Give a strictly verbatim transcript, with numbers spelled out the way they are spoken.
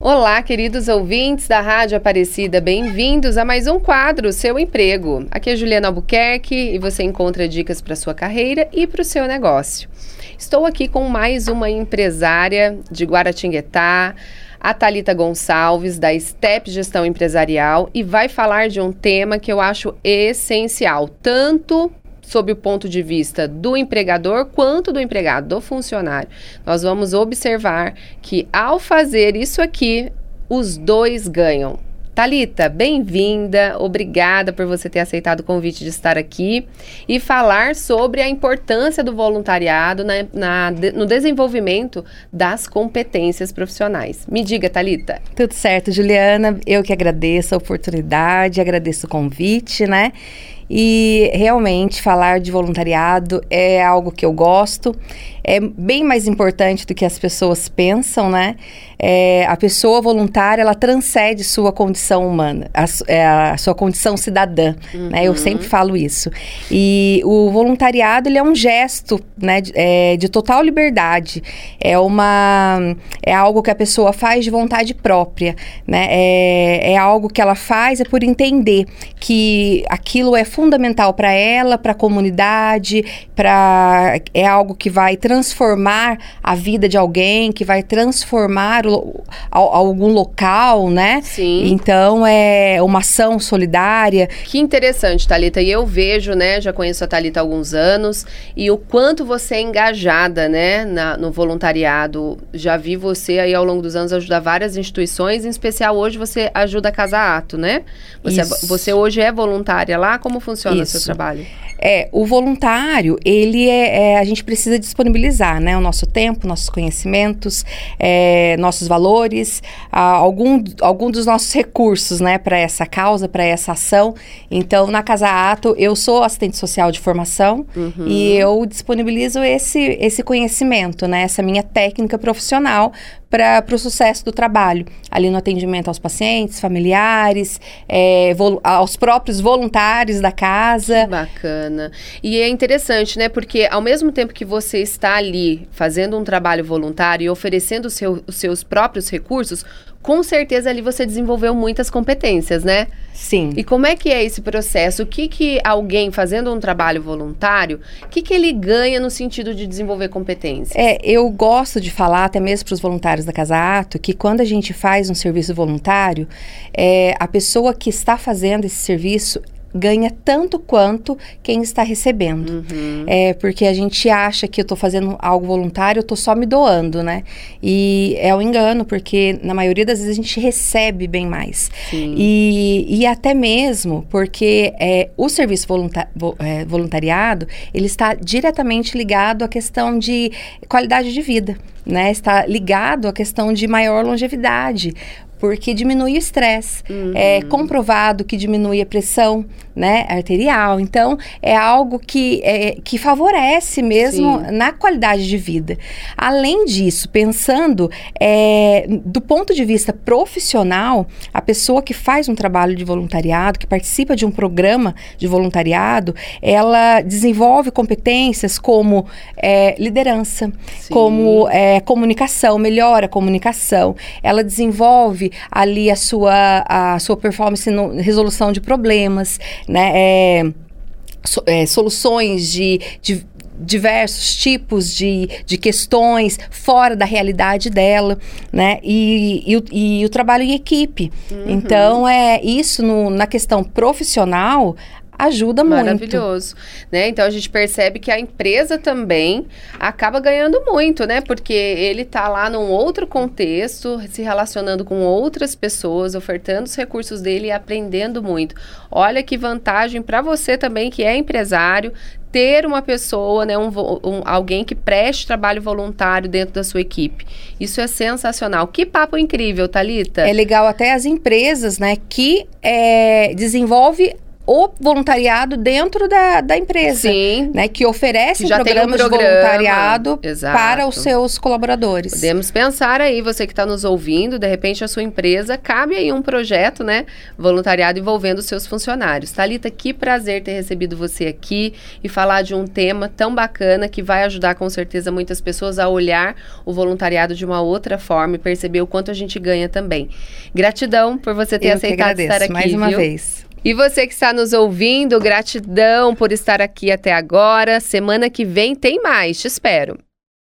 Olá, queridos ouvintes da Rádio Aparecida, bem-vindos a mais um quadro, Seu Emprego. Aqui é Juliana Albuquerque e você encontra dicas para a sua carreira e para o seu negócio. Estou aqui com mais uma empresária de Guaratinguetá, a Thalita Gonçalves, da Step Gestão Empresarial, e vai falar de um tema que eu acho essencial, tanto sob o ponto de vista do empregador, quanto do empregado, do funcionário. Nós vamos observar que, ao fazer isso aqui, os dois ganham. Thalita, bem-vinda, obrigada por você ter aceitado o convite de estar aqui e falar sobre a importância do voluntariado na, na, no desenvolvimento das competências profissionais. Me diga, Thalita. Tudo certo, Juliana, eu que agradeço a oportunidade, agradeço o convite, né? E realmente falar de voluntariado é algo que eu gosto, é bem mais importante do que as pessoas pensam, né? É, a pessoa voluntária, ela transcende sua condição humana, a, a sua condição cidadã, uhum. né? Eu sempre falo isso. E o voluntariado, ele é um gesto, né, de, é, de total liberdade, é, uma, é algo que a pessoa faz de vontade própria, né? É, é algo que ela faz, é por entender que aquilo é fundamental para ela, para a comunidade, pra, é algo que vai transformar a vida de alguém, que vai transformar o, a, algum local, né? Sim. Então, é uma ação solidária. Que interessante, Thalita. E eu vejo, né, já conheço a Thalita há alguns anos, e o quanto você é engajada, né, na, no voluntariado. Já vi você aí ao longo dos anos ajudar várias instituições, em especial hoje você ajuda a Casa Ato, né? Você, você hoje é voluntária lá, como funciona o seu trabalho? É, o voluntário, ele é, é, a gente precisa disponibilizar, né, o nosso tempo, nossos conhecimentos, é, nossos valores, a, algum, algum dos nossos recursos, né, para essa causa, para essa ação. Então, na Casa Ato, eu sou assistente social de formação, uhum. e eu disponibilizo esse, esse conhecimento, né, essa minha técnica profissional para o sucesso do trabalho, ali no atendimento aos pacientes, familiares, é, vo, aos próprios voluntários da casa. Bacana. E é interessante, né? Porque ao mesmo tempo que você está ali fazendo um trabalho voluntário e oferecendo o seu, os seus próprios recursos, com certeza ali você desenvolveu muitas competências, né? Sim. E como é que é esse processo? O que que alguém fazendo um trabalho voluntário, o que que ele ganha no sentido de desenvolver competências? É, eu gosto de falar até mesmo para os voluntários da Casa Ato que quando a gente faz um serviço voluntário, é, a pessoa que está fazendo esse serviço ganha tanto quanto quem está recebendo. Uhum. É, porque a gente acha que eu estou fazendo algo voluntário, eu estou só me doando, né? E é um engano, porque na maioria das vezes a gente recebe bem mais. Sim. E, e até mesmo porque é, o serviço volunta- vo- é, voluntariado, ele está diretamente ligado à questão de qualidade de vida, né? Está ligado à questão de maior longevidade, porque diminui o estresse, uhum. é comprovado que diminui a pressão, né, arterial. Então, é algo que, é, que favorece mesmo, sim, na qualidade de vida. Além disso, pensando é, do ponto de vista profissional, a pessoa que faz um trabalho de voluntariado, que participa de um programa de voluntariado, ela desenvolve competências como é, liderança, sim, como é, comunicação, melhora a comunicação, ela desenvolve ali a sua, a sua performance no, resolução de problemas, né, é, so, é, soluções de, de diversos tipos de, de questões fora da realidade dela, né? E, e, e, o, e o trabalho em equipe. Uhum. Então, é, isso no, na questão profissional ajuda muito. Maravilhoso, né? Então, a gente percebe que a empresa também acaba ganhando muito, né? Porque ele está lá num outro contexto, se relacionando com outras pessoas, ofertando os recursos dele e aprendendo muito. Olha que vantagem para você também, que é empresário, ter uma pessoa, né, um, um, alguém que preste trabalho voluntário dentro da sua equipe. Isso é sensacional. Que papo incrível, Thalita! É legal até as empresas, né, que é, desenvolve o voluntariado dentro da, da empresa. Sim. Né, que oferece que programas um programa. de voluntariado Exato. para os seus colaboradores. Podemos pensar aí, você que está nos ouvindo, de repente a sua empresa, cabe aí um projeto, né, voluntariado envolvendo os seus funcionários. Thalita, que prazer ter recebido você aqui e falar de um tema tão bacana que vai ajudar com certeza muitas pessoas a olhar o voluntariado de uma outra forma e perceber o quanto a gente ganha também. Gratidão por você ter Eu aceitado que agradeço, estar aqui. Mais uma viu? vez. E você que está nos ouvindo, gratidão por estar aqui até agora. Semana que vem tem mais, te espero.